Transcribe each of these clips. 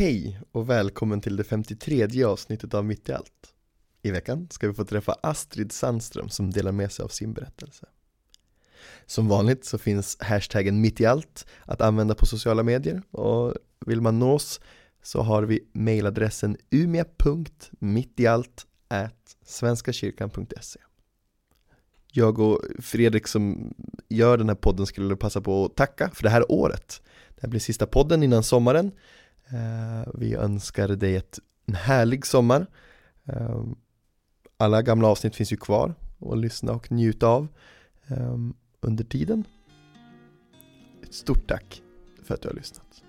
Hej och välkommen till det 53:e avsnittet av Mitt i allt. I veckan ska vi få träffa Astrid Sandström som delar med sig av sin berättelse. Som vanligt så finns hashtaggen Mitt i allt att använda på sociala medier. Och vill man nås så har vi mejladressen umia.mittiallt@svenskakyrkan.se. Jag och Fredrik som gör den här podden skulle passa på att tacka för det här året. Det här blir sista podden innan sommaren. Vi önskar dig en härlig sommar. Alla gamla avsnitt finns ju kvar att lyssna och njuta av under tiden. Ett stort tack för att du har lyssnat.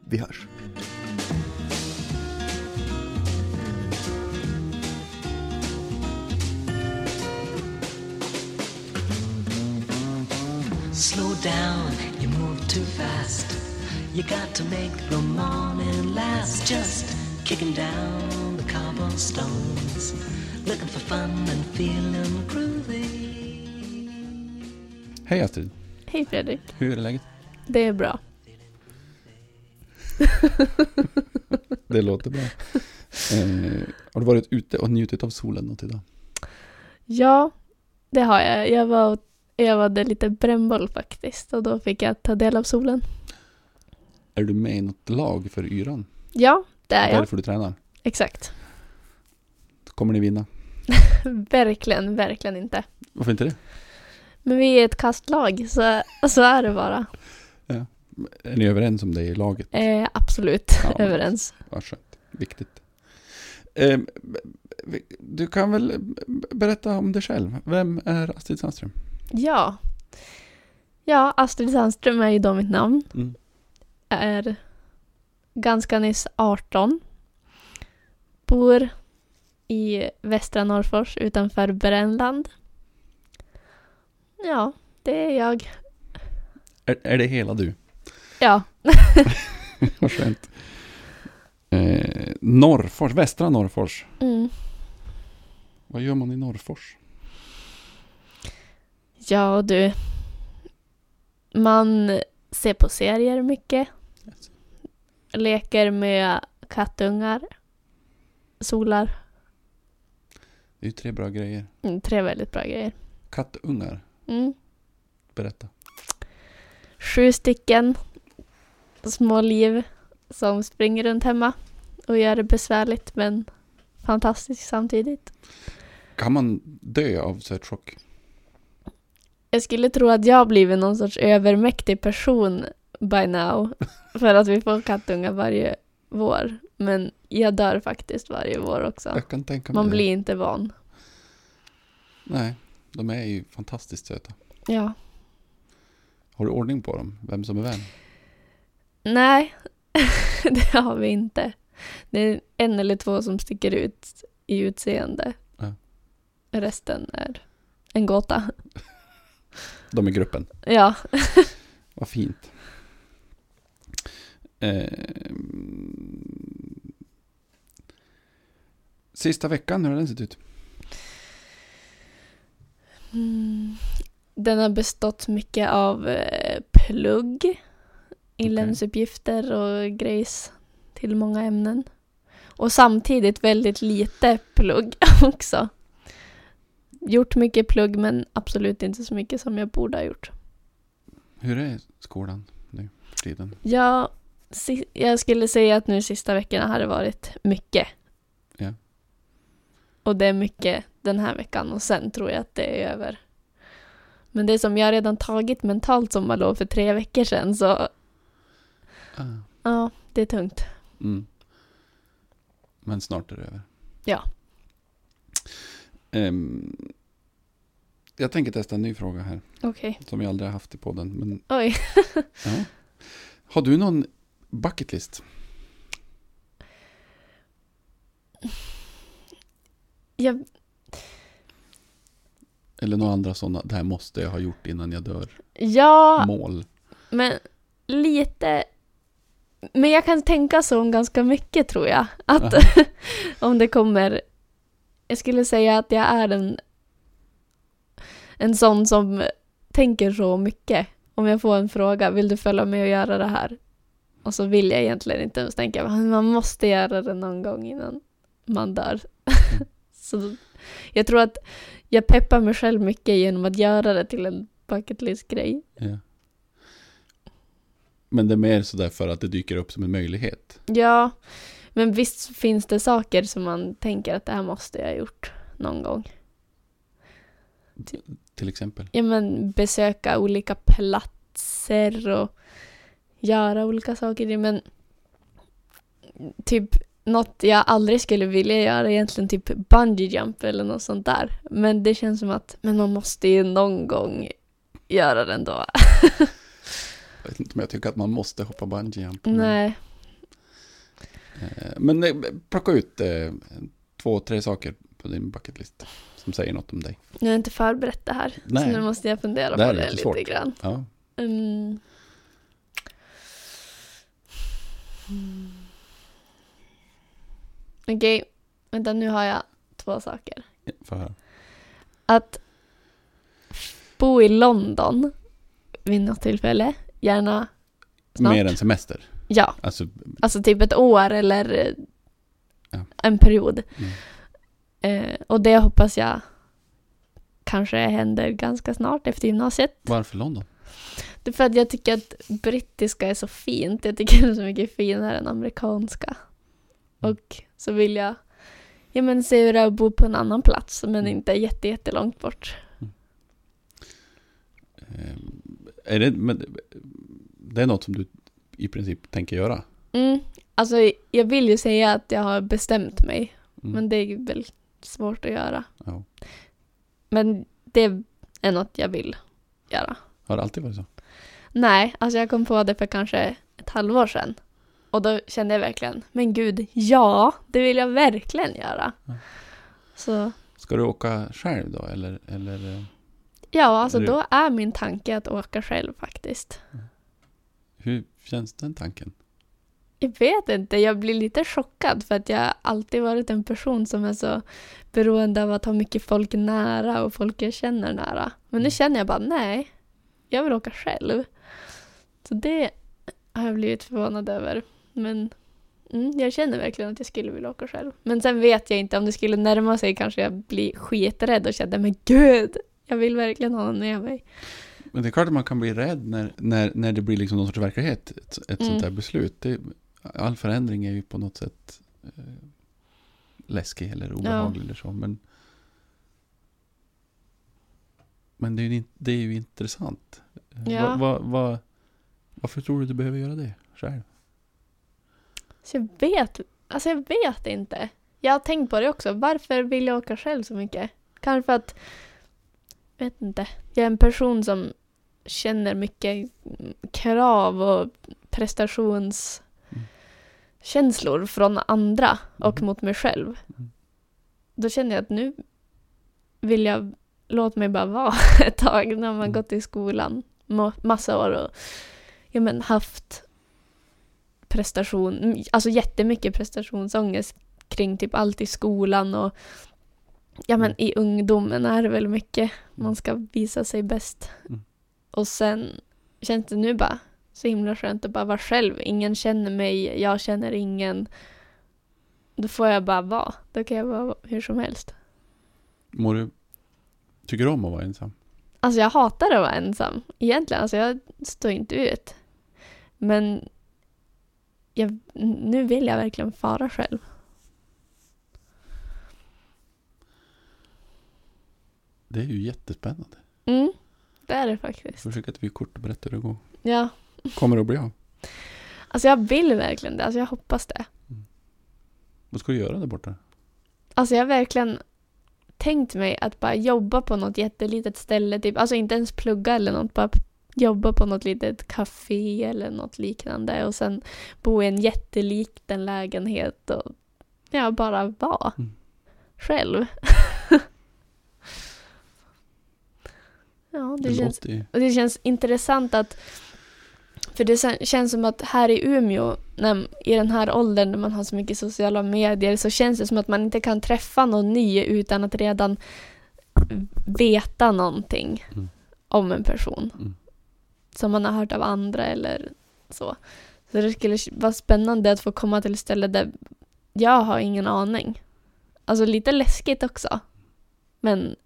Vi hörs. Slow down, you move too fast. You got to make the morning last. Just kicking down the cobblestones, looking for fun and feeling groovy. Hej Astrid. Hej Fredrik. Hur är det läget? Det är bra. Det låter bra. Har du varit ute och njutit av solen något idag? Ja, det har jag. Jag var lite brännboll faktiskt och då fick jag ta del av solen. Är du med i något lag för yran? Ja, det är jag. Därför du tränar? Exakt. Kommer ni vinna? Verkligen, verkligen inte. Varför inte det? Men vi är ett kastlag, så är det bara. Ja. Är ni överens om det i laget? Absolut, ja, överens. Vad skönt, viktigt. Du kan väl berätta om dig själv. Vem är Astrid Sandström? Ja, Astrid Sandström är ju då mitt namn. Mm. Jag är ganska nyss 18. Bor i Västra Norrfors utanför Brännland. Ja, det är jag. Är det hela du? Ja. Vad skönt. Norrfors, Västra Norrfors. Mm. Vad gör man i Norrfors? Ja, du. Man ser på serier mycket. Yes. Leker med kattungar. Solar. Det är ju 3 bra grejer. 3 väldigt bra grejer. Kattungar? Mm. Berätta. 7 stycken små liv som springer runt hemma och gör det besvärligt men fantastiskt samtidigt. Kan man dö av sötchock? Jag skulle tro att jag har blivit någon sorts övermäktig person by now för att vi får kattungar varje vår. Men jag dör faktiskt varje vår också. Jag kan tänka mig. Man blir inte van. Nej, de är ju fantastiskt söta. Ja. Har du ordning på dem? Vem som är vem? Nej, det har vi inte. Det är 1 eller 2 som sticker ut i utseende. Ja. Resten är en gåta. De i gruppen. Ja. Vad fint. Sista veckan, hur har den sett ut? Den har bestått mycket av plugg, inlämningsuppgifter och grejs till många ämnen. Och samtidigt väldigt lite plugg också. Gjort mycket plugg men absolut inte så mycket som jag borde ha gjort. Hur är skolan nu tiden? Ja, jag skulle säga att nu sista veckorna har det varit mycket. Ja. Och det är mycket den här veckan och sen tror jag att det är över. Men det som jag redan tagit mentalt som var lov för 3 veckor sedan så... Ja, det är tungt. Mm. Men snart är det över. Ja. Jag tänker testa en ny fråga här. Okay. Som jag aldrig har haft i podden. Men... Oj. Ja. Har du någon bucketlist? Jag... Eller några andra sådana, det här måste jag ha gjort innan jag dör. Ja, mål. Men lite... Men jag kan tänka så om ganska mycket tror jag. Att om det kommer... Jag skulle säga att jag är en sån som tänker så mycket. Om jag får en fråga, vill du följa med och göra det här? Och så vill jag egentligen inte ens tänka, man måste göra det någon gång innan man dör. Så jag tror att jag peppar mig själv mycket genom att göra det till en bucket list grej. Ja. Men det är mer så därför att det dyker upp som en möjlighet. Ja, men visst finns det saker som man tänker att det här måste jag ha gjort någon gång. Till exempel? Ja, men besöka olika platser och göra olika saker. Men typ något jag aldrig skulle vilja göra egentligen, typ bungee jump eller något sånt där. Men det känns som att man måste ju någon gång göra den då. Jag vet inte om jag tycker att man måste hoppa bungee jump. Nej. Men plocka ut 2-3 saker på din bucket list som säger något om dig. Jag har inte förberett det här. Nej. Så nu måste jag fundera på det lite grann. Ja. Okej, vänta, nu har jag 2 saker. Ja, att bo i London vid något tillfälle, gärna snart. Mer än semester? Ja, alltså typ ett år eller en period. Och det hoppas jag kanske händer ganska snart efter gymnasiet. Varför London? Det är för att jag tycker att brittiska är så fint. Jag tycker det är så mycket finare än amerikanska. Och så vill jag se hur det är att bo på en annan plats men inte jättelångt bort. Det är något som du i princip tänker göra? Alltså jag vill ju säga att jag har bestämt mig. Men det är väl svårt att göra. Ja. Men det är något jag vill göra. Har det alltid varit så? Nej, alltså jag kom på det för kanske ett halvår sedan. Och då kände jag verkligen, men gud, ja, det vill jag verkligen göra. Ja. Så. Ska du åka själv då? Eller? Ja, alltså eller... då är min tanke att åka själv faktiskt. Ja. Hur känns den tanken? Jag vet inte, jag blir lite chockad för att jag alltid varit en person som är så beroende av att ha mycket folk nära och folk jag känner nära. Men nu känner jag bara, nej, jag vill åka själv. Så det har jag blivit förvånad över. Men jag känner verkligen att jag skulle vilja åka själv. Men sen vet jag inte, om det skulle närma sig kanske jag blir skiträdd och känner, men gud, jag vill verkligen ha någon med mig. Men det är klart att man kan bli rädd när det blir liksom någon sorts verklighet, ett sånt där beslut. All förändring är ju på något sätt läskig eller obehaglig eller så. Men det är ju intressant. Ja. Varför tror du behöver göra det själv? Så jag vet inte. Jag har tänkt på det också. Varför vill jag åka själv så mycket? Kanske för att, vet inte, jag är en person som känner mycket krav och prestations... känslor från andra och mot mig själv. Då känner jag att nu vill jag låta mig bara vara ett tag när man gått i skolan massa år och haft prestation, alltså jättemycket prestationsångest kring typ allt i skolan och i ungdomen är det väl mycket man ska visa sig bäst. Och sen känns det nu bara så himla skönt att bara vara själv. Ingen känner mig, jag känner ingen. Då får jag bara vara. Då kan jag vara hur som helst. Tycker du om att vara ensam? Alltså jag hatar att vara ensam. Egentligen, alltså jag står inte ut. Men nu vill jag verkligen fara själv. Det är ju jättespännande. Det är det faktiskt. Försök att vi kort och berättar hur det går. Ja. Kommer det att bli av? Alltså jag vill verkligen det. Alltså jag hoppas det. Vad ska du göra där borta? Alltså jag har verkligen tänkt mig att bara jobba på något jättelitet ställe. Typ. Alltså inte ens plugga eller något. Bara jobba på något litet café eller något liknande. Och sen bo i en jätteliten lägenhet. Och bara vara själv. Det känns intressant att... För det känns som att här i Umeå, i den här åldern när man har så mycket sociala medier, så känns det som att man inte kan träffa någon ny utan att redan veta någonting om en person. Som man har hört av andra eller så. Så det skulle vara spännande att få komma till ett ställe där jag har ingen aning. Alltså lite läskigt också. Men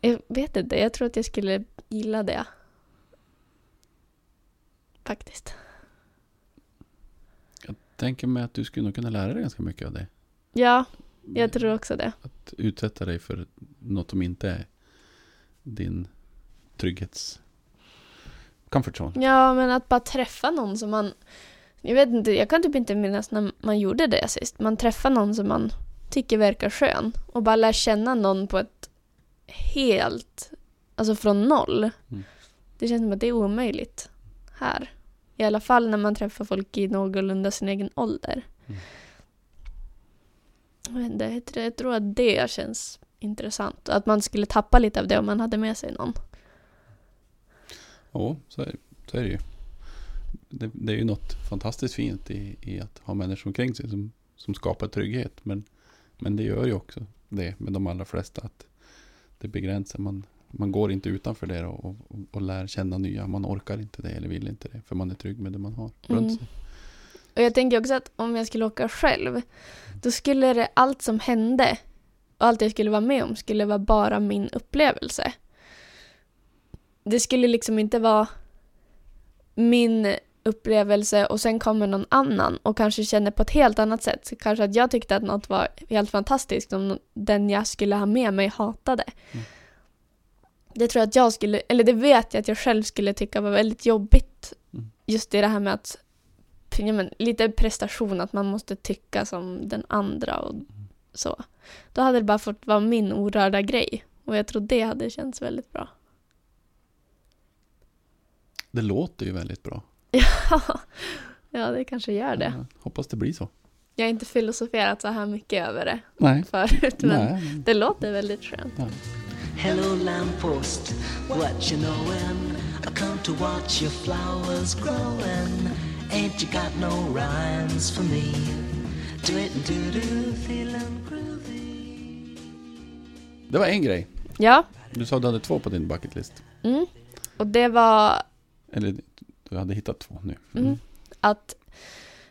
jag vet inte, jag tror att jag skulle gilla det. Faktiskt. Jag tänker mig att du skulle nog kunna lära dig ganska mycket av det. Ja, jag tror också det. Att utsätta dig för något som inte är din trygghets... comfort zone. Ja, men att bara träffa någon som man... Jag vet inte, jag kan typ inte minnas när man gjorde det sist. Man träffar någon som man tycker verkar skön. Och bara lär känna någon på ett helt... Alltså från noll. Mm. Det känns som att det är omöjligt här. I alla fall när man träffar folk i någorlunda sin egen ålder. Mm. Men jag tror att det känns intressant. Att man skulle tappa lite av det om man hade med sig någon. Ja, så är det ju. Det är ju något fantastiskt fint i att ha människor omkring sig som skapar trygghet. Men det gör ju också det med de allra flesta. Att det begränsar. Man går inte utanför det och lär känna nya. Man orkar inte det eller vill inte det. För man är trygg med det man har runt sig. Och jag tänker också att om jag skulle åka själv. Då skulle det allt som hände och allt jag skulle vara med om skulle vara bara min upplevelse. Det skulle liksom inte vara min upplevelse och sen kommer någon annan och kanske känner på ett helt annat sätt. Så kanske att jag tyckte att något var helt fantastiskt om den jag skulle ha med mig hatade. Mm. Det tror jag att jag skulle, eller det vet jag att jag själv skulle tycka var väldigt jobbigt. Mm. Just det här med att lite prestation, att man måste tycka som den andra och så. Då hade det bara fått vara min orörda grej och jag tror det hade känts väldigt bra. Det låter ju väldigt bra. Ja, det kanske gör det. Ja, hoppas det blir så. Jag har inte filosoferat så här mycket över det förut, men det låter väldigt skönt. Ja. Hello lamppost, what you knowin'? I come to watch your flowers growin'. Ain't you got no rhymes for me? Do it do do, feelin' groovy. Det var en grej. Ja. Du sa du hade 2 på din bucketlist. Mm. Och det var... Eller du hade hittat 2 nu. Mm. Att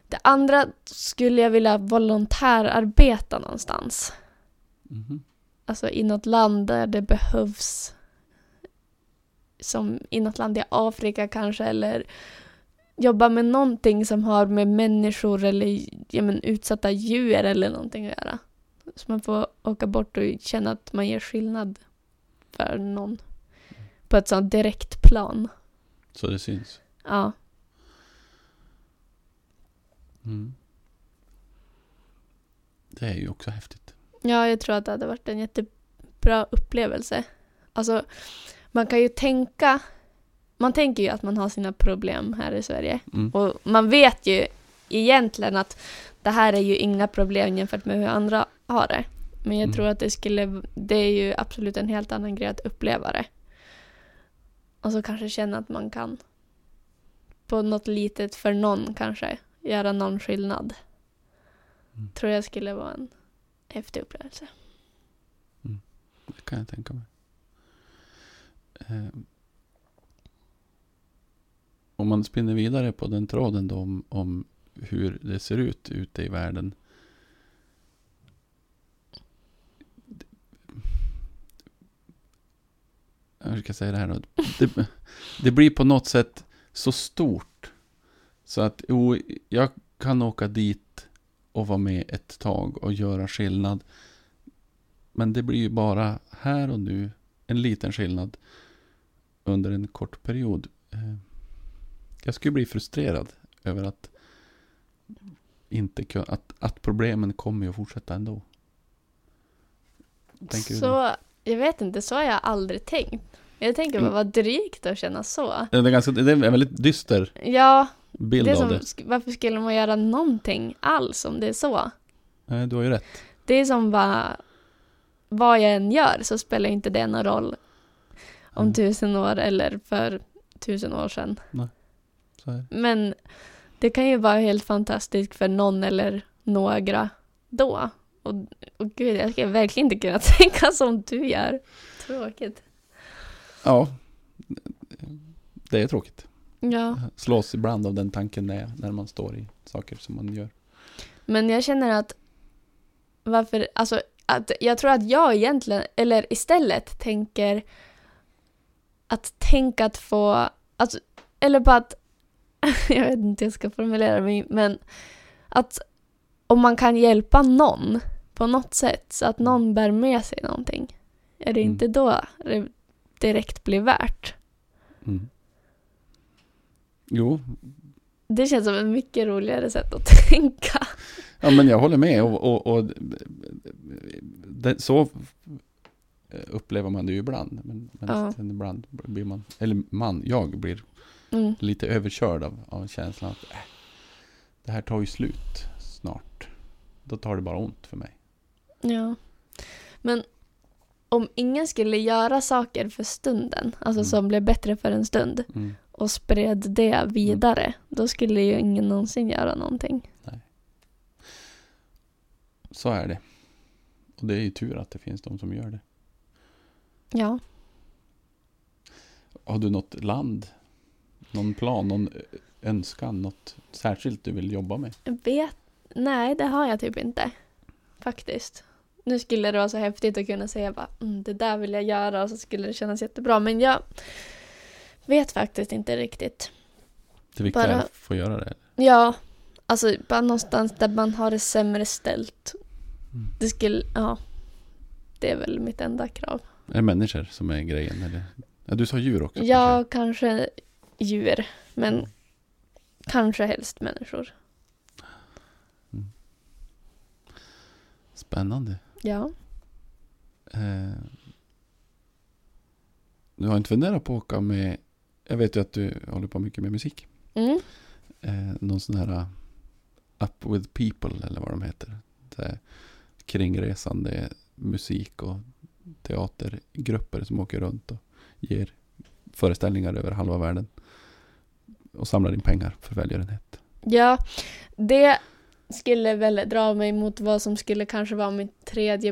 det andra skulle jag vilja volontärarbeta någonstans. Mm. Alltså i något land där det behövs. Som i något land i Afrika kanske. Eller jobba med någonting som har med människor eller utsatta djur eller någonting att göra. Så man får åka bort och känna att man gör skillnad för någon. På ett sånt direkt plan. Så det syns. Ja. Mm. Det är ju också häftigt. Ja, jag tror att det hade varit en jättebra upplevelse. Alltså, man kan ju tänka... Man tänker ju att man har sina problem här i Sverige. Mm. Och man vet ju egentligen att det här är ju inga problem jämfört med hur andra har det. Men jag tror att det är ju absolut en helt annan grej att uppleva det. Och så kanske känna att man kan på något litet för någon kanske göra någon skillnad. Tror jag skulle vara en häftig upplevelse. Mm. Det kan jag tänka mig. Om man spinner vidare på den tråden då om hur det ser ut ute i världen. Hur ska jag säga det här då? Det blir på något sätt så stort så att jag kan åka dit och vara med ett tag och göra skillnad. Men det blir ju bara här och nu en liten skillnad under en kort period. Jag skulle bli frustrerad över att inte att problemen kommer att fortsätta ändå. Tänker du så? Jag vet inte, så har jag aldrig tänkt. Jag tänker bara, vad drygt att känna så. Det är en väldigt dyster bild av det. Varför skulle man göra någonting alls om det är så? Nej, du har ju rätt. Det är som bara, vad jag än gör så spelar inte det någon roll om 1000 år eller för 1000 år sedan. Nej, så är det. Men det kan ju vara helt fantastiskt för någon eller några då. Och gud, jag ska verkligen inte kunna tänka som du gör. Tråkigt. Ja, det är tråkigt. Ja. Slås ibland av den tanken när man står i saker som man gör. Men jag känner att varför, alltså att jag tror att jag egentligen, eller istället tänker att tänka att få, alltså, eller bara att jag vet inte hur jag ska formulera mig, men att om man kan hjälpa någon på något sätt så att någon bär med sig någonting, är det inte då det direkt blir värt? Mm. Jo. Det känns som ett mycket roligare sätt att tänka. Ja, men jag håller med. Och det, så upplever man det ju ibland. Men ja. Ibland blir man, eller jag blir lite överkörd av känslan att det här tar ju slut snart. Då tar det bara ont för mig. Ja. Men om ingen skulle göra saker för stunden, alltså som blev bättre för en stund, och spred det vidare, då skulle ju ingen någonsin göra någonting. Nej. Så är det. Och det är ju tur att det finns de som gör det. Ja. Har du något land, någon plan, någon önskan, något särskilt du vill jobba med? Nej, det har jag typ inte. Faktiskt. Nu skulle det vara så häftigt att kunna säga bara, det där vill jag göra, och så skulle det kännas jättebra. Men jag vet faktiskt inte riktigt. Det viktiga är att få göra det. Ja, alltså bara någonstans där man har det sämre ställt. Mm. Det är väl mitt enda krav. Är det människor som är grejen? Eller? Ja, du sa djur också. Ja, kanske djur. Men kanske helst människor. Mm. Spännande. Ja. Du har inte funderat på att åka med... Jag vet ju att du håller på mycket med musik. Mm. Någon sån här Up with People eller vad de heter. Kringresande musik och teatergrupper som åker runt och ger föreställningar över halva världen. Och samlar in pengar för välgörenhet. Ja, det skulle väl dra mig mot vad som skulle kanske vara min tredje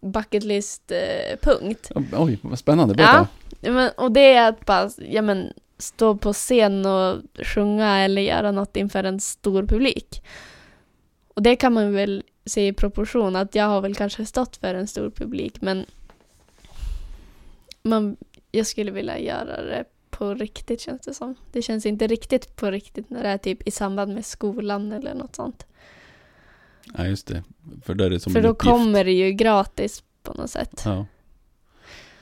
bucketlist-punkt. Oj, vad spännande. Berätta. Ja, men, och det är att bara stå på scen och sjunga eller göra något inför en stor publik. Och det kan man väl se i proportion att jag har väl kanske stått för en stor publik, men jag skulle vilja göra det på riktigt, känns det som. Det känns inte riktigt på riktigt när det är typ i samband med skolan eller något sånt. Ja, just det. För då kommer det ju gratis på något sätt. Ja.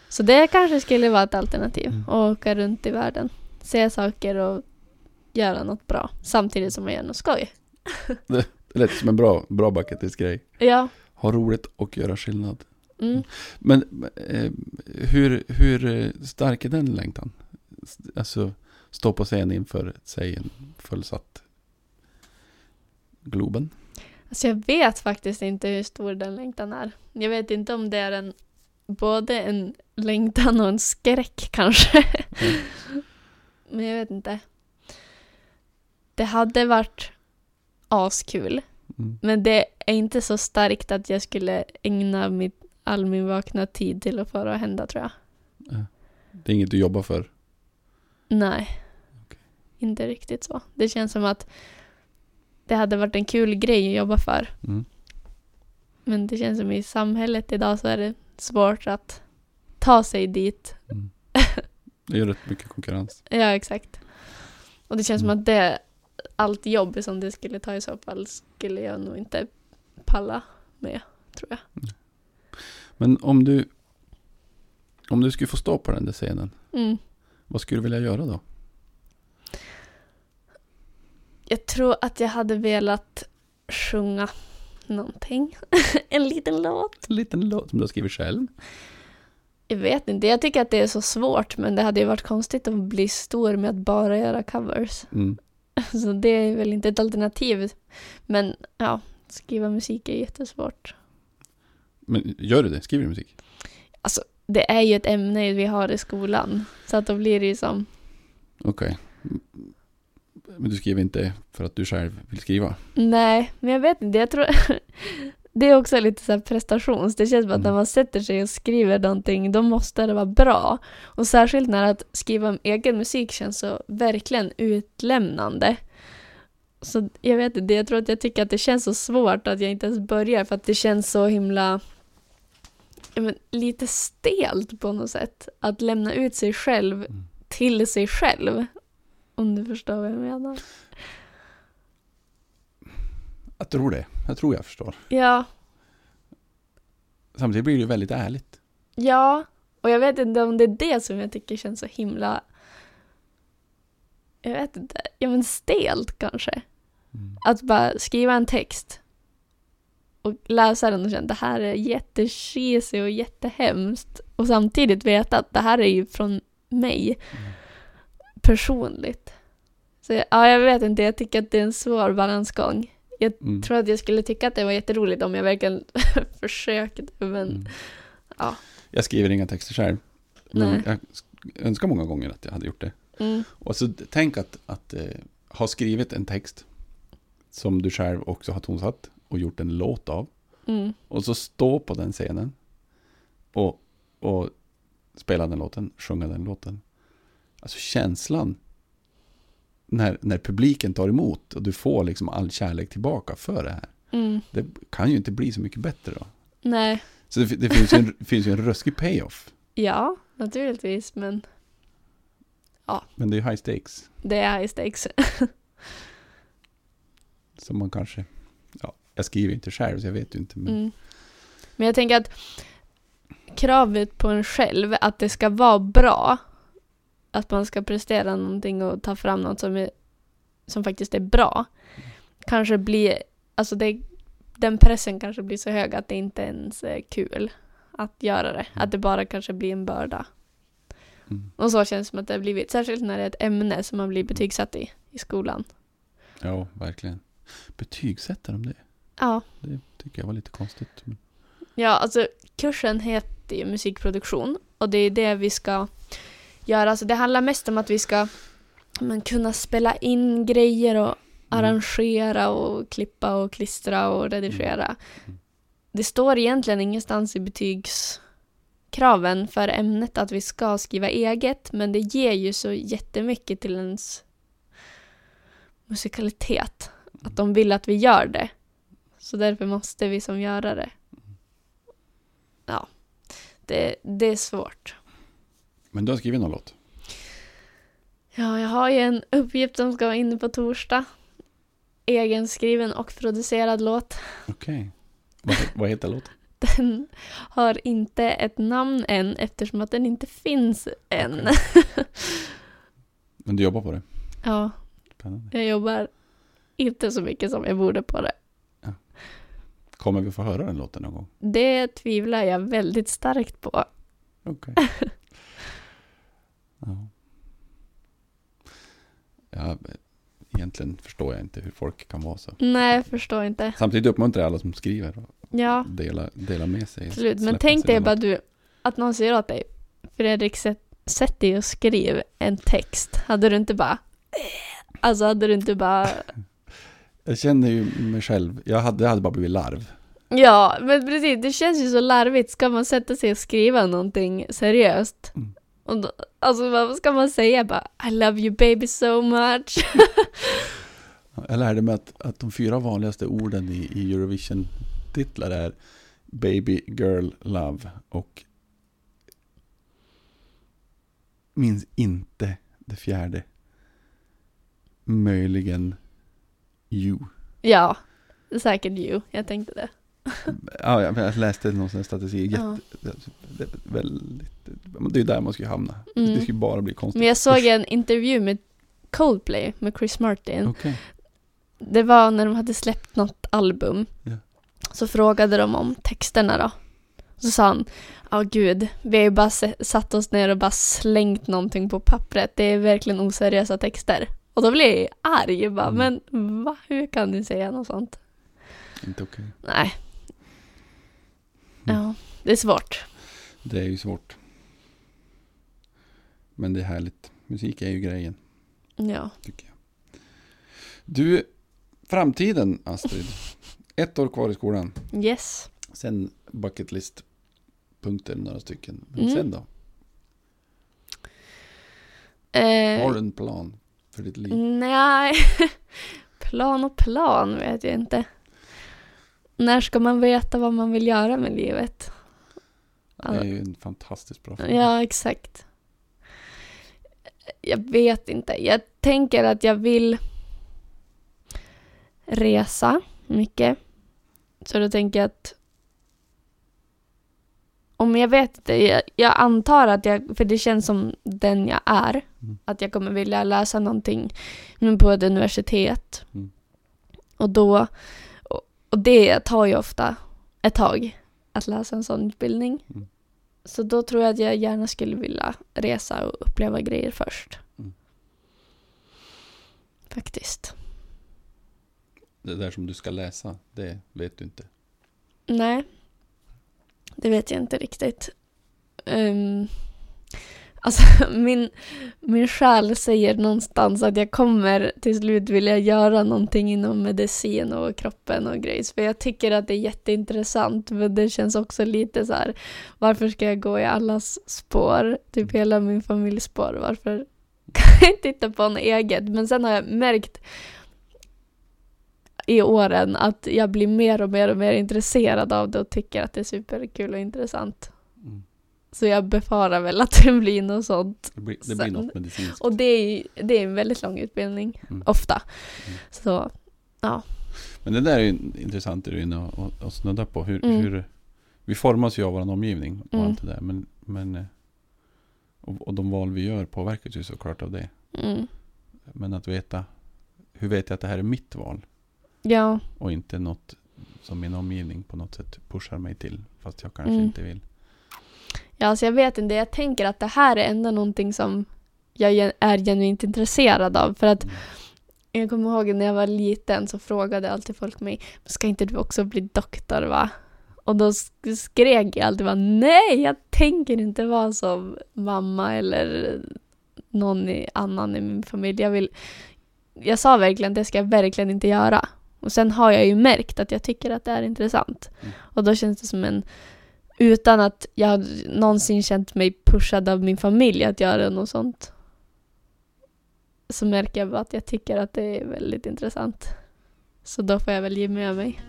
Så det kanske skulle vara ett alternativ. Att åka runt i världen. Se saker och göra något bra. Samtidigt som man gör något skoj. Det lät som en bra bucketlist-grej. Ja. Ha roligt och göra skillnad. Mm. Men hur stark är den längtan? Alltså stå på scen inför en fullsatt Globen. Alltså jag vet faktiskt inte hur stor den längtan är. Jag vet inte om det är både en längtan och en skräck kanske. Men jag vet inte. Det hade varit askul. Men det är inte så starkt att jag skulle ägna all min vakna tid till att fara och hända, tror jag. Det är inget du jobbar för? Nej. Okay. Inte riktigt så. Det känns som att det hade varit en kul grej att jobba för. Men det känns som i samhället idag så är det svårt att ta sig dit. Det är rätt mycket konkurrens. Ja, exakt. Och det känns som att allt jobb som det skulle ta i så fall skulle jag nog inte palla med, tror jag. Men om du skulle få stå på den där scenen, vad skulle du vilja göra då? Jag tror att jag hade velat sjunga någonting. En liten låt. En liten låt som du har skrivit själv. Jag vet inte. Jag tycker att det är så svårt, men det hade ju varit konstigt att bli stor med att bara göra covers. Så det är väl inte ett alternativ. Men ja, skriva musik är jättesvårt. Men gör du det? Skriver du musik? Alltså, det är ju ett ämne vi har i skolan. Så att då blir det ju som... Okej. Men du skriver inte för att du själv vill skriva? Nej, men jag vet inte. Jag tror Det är också lite så här prestations. Det känns som att när man sätter sig och skriver någonting, då måste det vara bra. Och särskilt när att skriva om egen musik känns så verkligen utlämnande. Så jag vet inte, jag tror att jag tycker att det känns så svårt att jag inte ens börjar, för att det känns så himla lite stelt på något sätt. Att lämna ut sig själv till sig själv. Om du förstår vad jag menar. Jag tror det. Jag tror jag förstår. Ja. Samtidigt blir det ju väldigt ärligt. Ja, och jag vet inte om det är det som jag tycker känns så himla... Jag vet inte. Ja, men stelt kanske. Mm. Att bara skriva en text och läsa den och känna att det här är jättecheesy och jättehemskt. Och samtidigt veta att det här är ju från mig. Mm. Personligt. Så ja, jag vet inte. Jag tycker att det är en svår balansgång. Jag tror att jag skulle tycka att det var jätteroligt om jag verkligen försökte, men ja. Jag skriver inga texter själv. Men jag önskar många gånger att jag hade gjort det. Mm. Och så tänk att ha skrivit en text som du själv också har tonsatt och gjort en låt av. Mm. Och så stå på den scenen och spela den låten, sjunga den låten. Alltså känslan när publiken tar emot och du får liksom all kärlek tillbaka för det här. Mm. Det kan ju inte bli så mycket bättre då. Nej. Så det finns ju en ruskig payoff. Ja, naturligtvis, men ja. Men det är high stakes. Det är high stakes. Så man kanske... Ja, jag skriver inte själv så jag vet ju inte. Men jag tänker att kravet på en själv att det ska vara bra, att man ska prestera någonting och ta fram något som faktiskt är bra, kanske blir... Alltså den pressen kanske blir så hög att det inte ens är kul att göra det. Att det bara kanske blir en börda. Mm. Och så känns det som att det har blivit, särskilt när det är ett ämne som man blir betygsatt i skolan. Ja, verkligen. Betygsätter de det? Ja. Det tycker jag var lite konstigt. Ja, alltså kursen heter ju musikproduktion och det är det vi ska göra. Alltså, det handlar mest om att vi ska kunna spela in grejer och arrangera och klippa och klistra och redigera. Mm. Det står egentligen ingenstans i betygskraven för ämnet att vi ska skriva eget, men det ger ju så jättemycket till ens musikalitet att de vill att vi gör det. Så därför måste vi som göra det. Ja, det är svårt. Men du har skrivit någon låt? Ja, jag har ju en uppgift som ska vara inne på torsdag. Egenskriven och producerad låt. Okej. Vad heter låten? Den har inte ett namn än eftersom att den inte finns än. Okay. Men du jobbar på det? Ja. Spännande. Jag jobbar inte så mycket som jag borde på det. Ja. Kommer vi få höra den låten någon gång? Det tvivlar jag väldigt starkt på. Okej. Okay. Ja. Egentligen förstår jag inte hur folk kan vara så. Nej, jag förstår inte. Samtidigt uppmuntrar alla som skriver och dela med sig. Absolut, men tänk dig bara att någon säger åt dig: Fredrik, sätt dig och skriv en text. Hade du inte bara... Alltså hade du inte bara... Jag känner ju mig själv. Jag hade bara blivit larv. Ja, men precis. Det känns ju så larvigt. Ska man sätta sig och skriva någonting seriöst? Mm. Och då, alltså vad ska man säga? Bara, I love you baby so much. Jag lärde mig att de 4 vanligaste orden i Eurovision-titlar är baby, girl, love och minns inte det 4. Möjligen you. Ja, säkert you. Jag tänkte det. Ja, jag läste någonstans statistik. Det är där man ska hamna. Det skulle bara bli konstigt. Men jag såg en intervju med Coldplay med Chris Martin. Okay. Det var när de hade släppt något album. Yeah. Så frågade de om texterna då. Så sa han: "Ja, gud, vi har ju bara satt oss ner och bara slängt någonting på pappret. Det är verkligen oseriösa texter." Och då blev jag arg. Jag bara, men va? Hur kan du säga något sånt? Inte okej. Okay. Nej. Ja, det är svårt. Det är ju svårt. Men det är härligt. Musik är ju grejen. Ja. Tycker jag. Du, framtiden, Astrid. Ett år kvar i skolan. Yes. Sen bucket list punkter, några stycken. Men sen då? Har du en plan för ditt liv? Nej. Plan vet jag inte. När ska man veta vad man vill göra med livet? Det är ju en fantastiskt bra fråga. Ja, exakt. Jag vet inte. Jag tänker att jag vill resa mycket. Så då tänker jag att om jag vet inte, jag antar att jag, för det känns som den jag är, att jag kommer vilja läsa någonting på ett universitet. Och då, och det tar ju ofta ett tag att läsa en sån utbildning. Så då tror jag att jag gärna skulle vilja resa och uppleva grejer först. Faktiskt. Det där som du ska läsa, det vet du inte. Nej, det vet jag inte riktigt. Alltså min själ säger någonstans att jag kommer till slut vilja göra någonting inom medicin och kroppen och grejs. För jag tycker att det är jätteintressant, men det känns också lite så här, varför ska jag gå i allas spår? Typ hela min familjs spår. Varför kan jag inte titta på en eget? Men sen har jag märkt i åren att jag blir mer och mer och mer intresserad av det och tycker att det är superkul och intressant. Så jag befarar väl att det blir något sånt. Det blir något medicinskt. Och det är en väldigt lång utbildning, ofta. Så, ja. Men det där är ju intressant det du är inne och snuddar på. Hur vi formas ju av vår omgivning och allt det där. Men, och de val vi gör påverkas ju såklart av det. Men att veta, hur vet jag att det här är mitt val? Ja. Och inte något som min omgivning på något sätt pushar mig till, fast jag kanske inte vill. Ja, alltså jag vet inte. Jag tänker att det här är ändå någonting som jag är genuint intresserad av. För att jag kommer ihåg när jag var liten så frågade alltid folk mig, ska inte du också bli doktor, va? Och då skrek jag alltid, va, nej, jag tänker inte vara som mamma eller någon annan i min familj. Jag sa verkligen, det ska jag verkligen inte göra. Och sen har jag ju märkt att jag tycker att det är intressant. Och då känns det som utan att jag någonsin känt mig pushad av min familj att göra något sånt, så märker jag att jag tycker att det är väldigt intressant. Så då får jag väl ge med mig.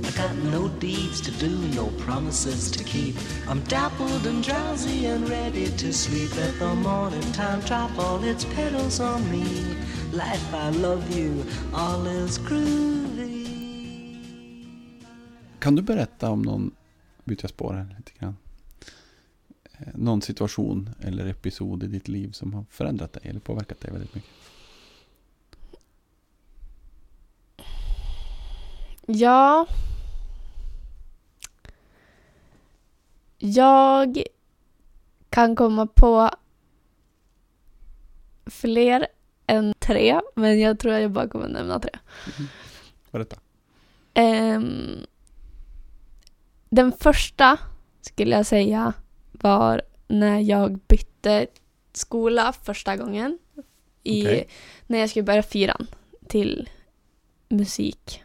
I got no deeds to do, no promises to keep. I'm dappled and drowsy and ready to sleep. At the morning time drop all its petals on me. Life, I love you, all is groovy. Kan du berätta om byta spår här lite grann, någon situation eller episod i ditt liv som har förändrat dig eller påverkat dig väldigt mycket? Ja. Jag kan komma på fler än 3, men jag tror jag bara kommer nämna 3. Berätta. Den första skulle jag säga var när jag bytte skola första gången. När jag skulle börja 4:an till musik.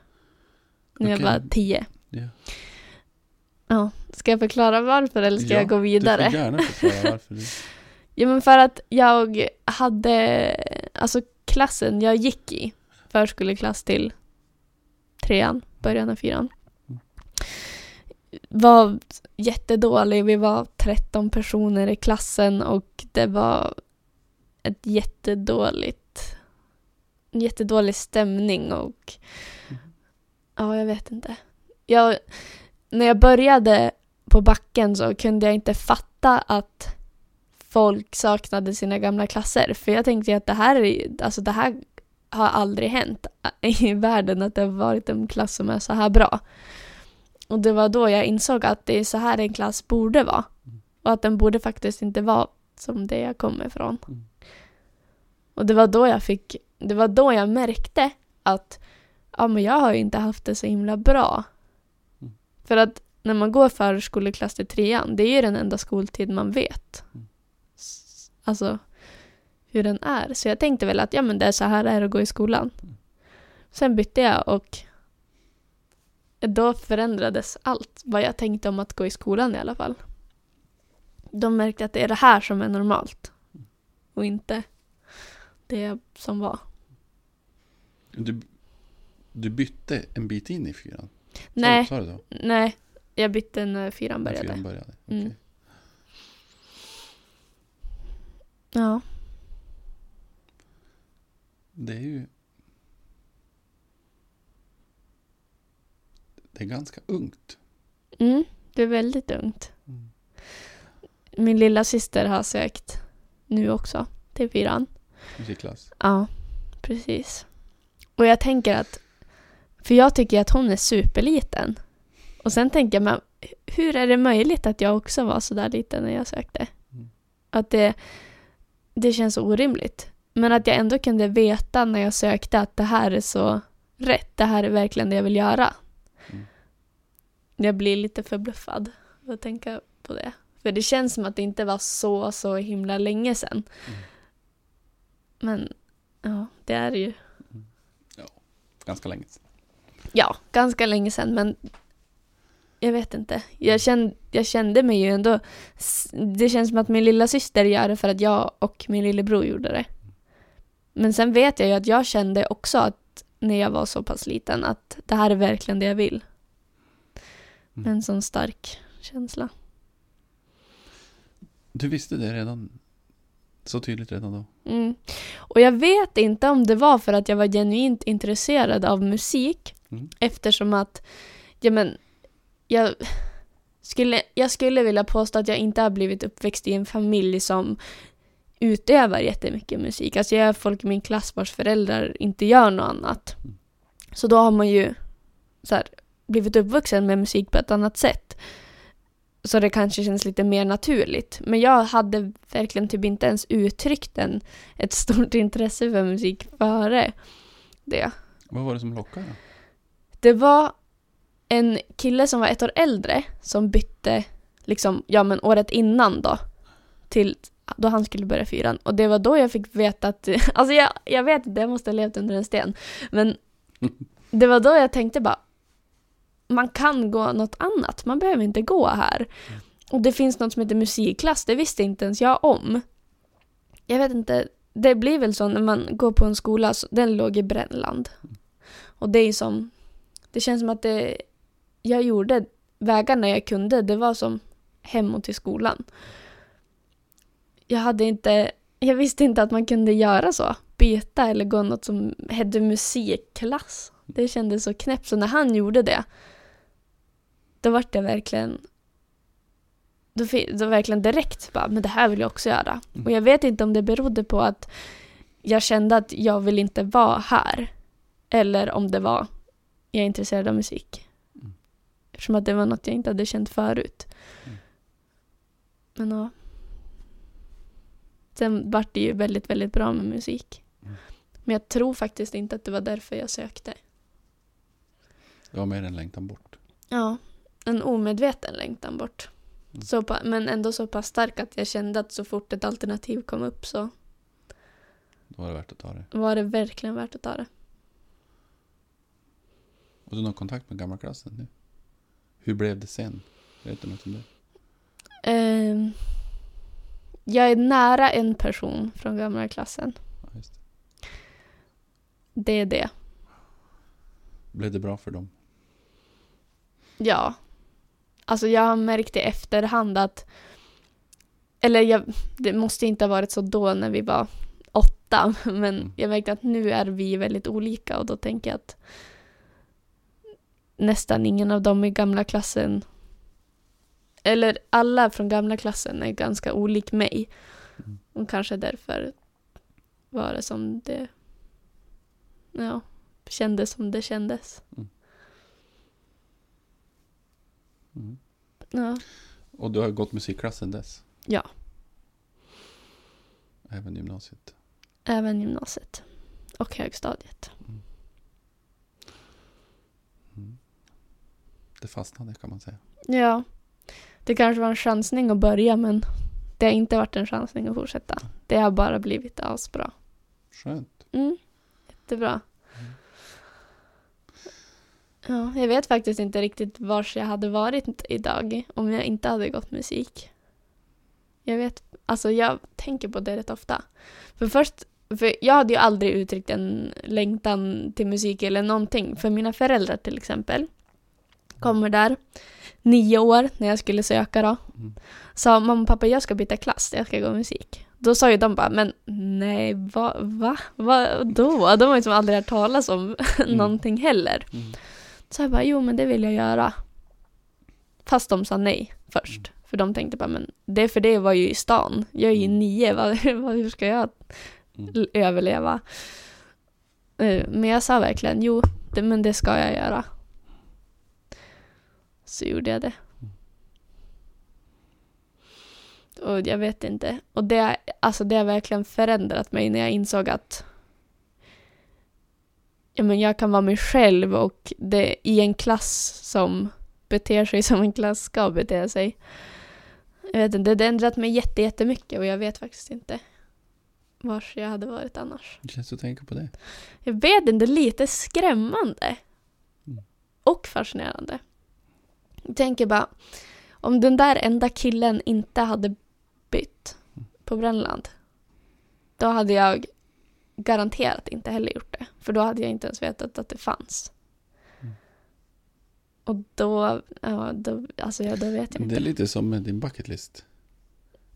När jag var 10. Yeah. Ja, ska jag förklara varför eller ska jag gå vidare? Du får gärna förklara varför. Ja, men för att jag hade, alltså klassen jag gick i, förskoleklass till 3:an, början av 4:an. Var jättedålig. Vi var 13 personer i klassen och det var ett jättedålig stämning och ja, jag vet inte. När jag började på backen så kunde jag inte fatta att folk saknade sina gamla klasser, för jag tänkte att det här har aldrig hänt i världen, att det har varit en klass som är så här bra. Och det var då jag insåg att det är så här en klass borde vara. Och att den borde faktiskt inte vara som det jag kommer ifrån. Och det var då jag märkte att men jag har ju inte haft det så himla bra. För att när man går förskoleklass till 3:an, det är ju den enda skoltid man vet. Alltså hur den är. Så jag tänkte väl att det är så här är att gå i skolan. Sen bytte jag och Då förändrades allt vad jag tänkte om att gå i skolan i alla fall. De märkte att det är det här som är normalt. Och inte det som var. Du bytte en bit in i fyran? Nej, jag bytte när fyran började. När fyran började. Okay. Mm. Ja. Det är ju... Det är ganska ungt. Mm, det är väldigt ungt. Mm. Min lilla syster har sökt nu också till fyran. Musikklass. Ja, precis. Och jag tänker att... För jag tycker att hon är superliten. Och sen tänker jag, men hur är det möjligt att jag också var så där liten när jag sökte? Mm. Att det känns orimligt. Men att jag ändå kunde veta när jag sökte att det här är så rätt. Det här är verkligen det jag vill göra. Mm. Jag blir lite förbluffad att tänka på det. För det känns som att det inte var så himla länge sedan. Mm. Men ja, det är ju... Mm. Ja, ganska länge sedan. Ja, ganska länge sedan, men jag vet inte. Jag kände mig ju ändå... Det känns som att min lilla syster gör det för att jag och min lillebror gjorde det. Men sen vet jag ju att jag kände också att när jag var så pass liten att det här är verkligen det jag vill. Mm. En sån stark känsla. Du visste det redan så tydligt redan då. Mm. Och jag vet inte om det var för att jag var genuint intresserad av musik. Mm. Eftersom att jag skulle vilja påstå att jag inte har blivit uppväxt i en familj som utövar jättemycket musik. Alltså jag är folk i min klass vars föräldrar inte gör något annat. Mm. Så då har man ju så här, blivit uppvuxen med musik på ett annat sätt. Så det kanske känns lite mer naturligt. Men jag hade verkligen typ inte ens uttryckt ett stort intresse för musik före det. Vad var det som lockade? Det var en kille som var ett år äldre som bytte liksom, året innan då till då han skulle börja fyran. Och det var då jag fick veta att, alltså jag vet att jag måste ha levt under en sten. Men det var då jag tänkte bara, man kan gå något annat. Man behöver inte gå här. Och det finns något som heter musikklass. Det visste inte ens jag om. Jag vet inte. Det blir väl så när man går på en skola. Den låg i Brännland. Och det är som... Det känns som att jag gjorde vägarna jag kunde. Det var som hem och till skolan. Jag visste inte att man kunde göra så. Byta eller gå något som hette musikklass. Det kändes så knäppt. Så när han gjorde det, då var det verkligen... Då verkligen direkt bara, men det här vill jag också göra. Mm. Och jag vet inte om det berodde på att jag kände att jag vill inte vara här. Eller om det var... Jag är intresserad av musik. Mm. Eftersom att det var något jag inte hade känt förut. Mm. Men ja. Sen var det ju väldigt, väldigt bra med musik. Mm. Men jag tror faktiskt inte att det var därför jag sökte. Det var mer en längtan bort. Ja, en omedveten längtan bort. Mm. Men ändå så pass stark att jag kände att så fort ett alternativ kom upp så... Då var det värt att ta det. Var det verkligen värt att ta det. Och du har kontakt med gamla klassen nu. Hur blev det sen? Vet du något om det? Jag är nära en person från gamla klassen. Ja, just det. Det är det. Blev det bra för dem? Ja. Alltså jag har märkt i efterhand att... Eller det måste inte ha varit så då när vi var 8. Men jag märkte att nu är vi väldigt olika. Och då tänker jag att... Nästan ingen av dem i gamla klassen. Eller alla från gamla klassen är ganska olik mig. Och kanske därför var det som det... Ja, kändes som det kändes. Mm. Mm. Ja. Och du har gått musikklassen dess? Ja. Även gymnasiet? Även gymnasiet. Och högstadiet. Mm. Mm. Det fastnade kan man säga. Ja, det kanske var en chansning att börja, men det har inte varit en chansning att fortsätta. Det har bara blivit asbra. Skönt. Mm, jättebra. Mm. Ja, jag vet faktiskt inte riktigt vars jag hade varit idag om jag inte hade gått musik. Jag vet, alltså jag tänker på det rätt ofta. För jag hade ju aldrig uttryckt en längtan till musik eller någonting. För mina föräldrar till exempel kommer där 9 år när jag skulle söka då. Sa mamma och pappa, jag ska byta klass, jag ska gå musik. Då sa ju de bara, men nej, va då? De har ju som aldrig hört talas om någonting heller. Så jag bara, jo men det vill jag göra. Fast de sa nej först. För de tänkte bara, men det var ju i stan. Jag är ju 9, hur ska jag överleva? Men jag sa verkligen, jo, men det ska jag göra. Så gjorde jag det. Och jag vet inte. Och det har verkligen förändrat mig när jag insåg att jag kan vara mig själv och det i en klass som beter sig som en klass ska bete sig. Jag vet inte, det har ändrat mig jättemycket och jag vet faktiskt inte vars jag hade varit annars. Det känns att tänka på det. Jag vet inte, lite skrämmande. Och fascinerande. Jag tänker bara, om den där enda killen inte hade bytt på Brännland, då hade jag garanterat inte heller gjort det. För då hade jag inte ens vetat att det fanns. Och då vet jag inte. Det är lite som med din bucketlist.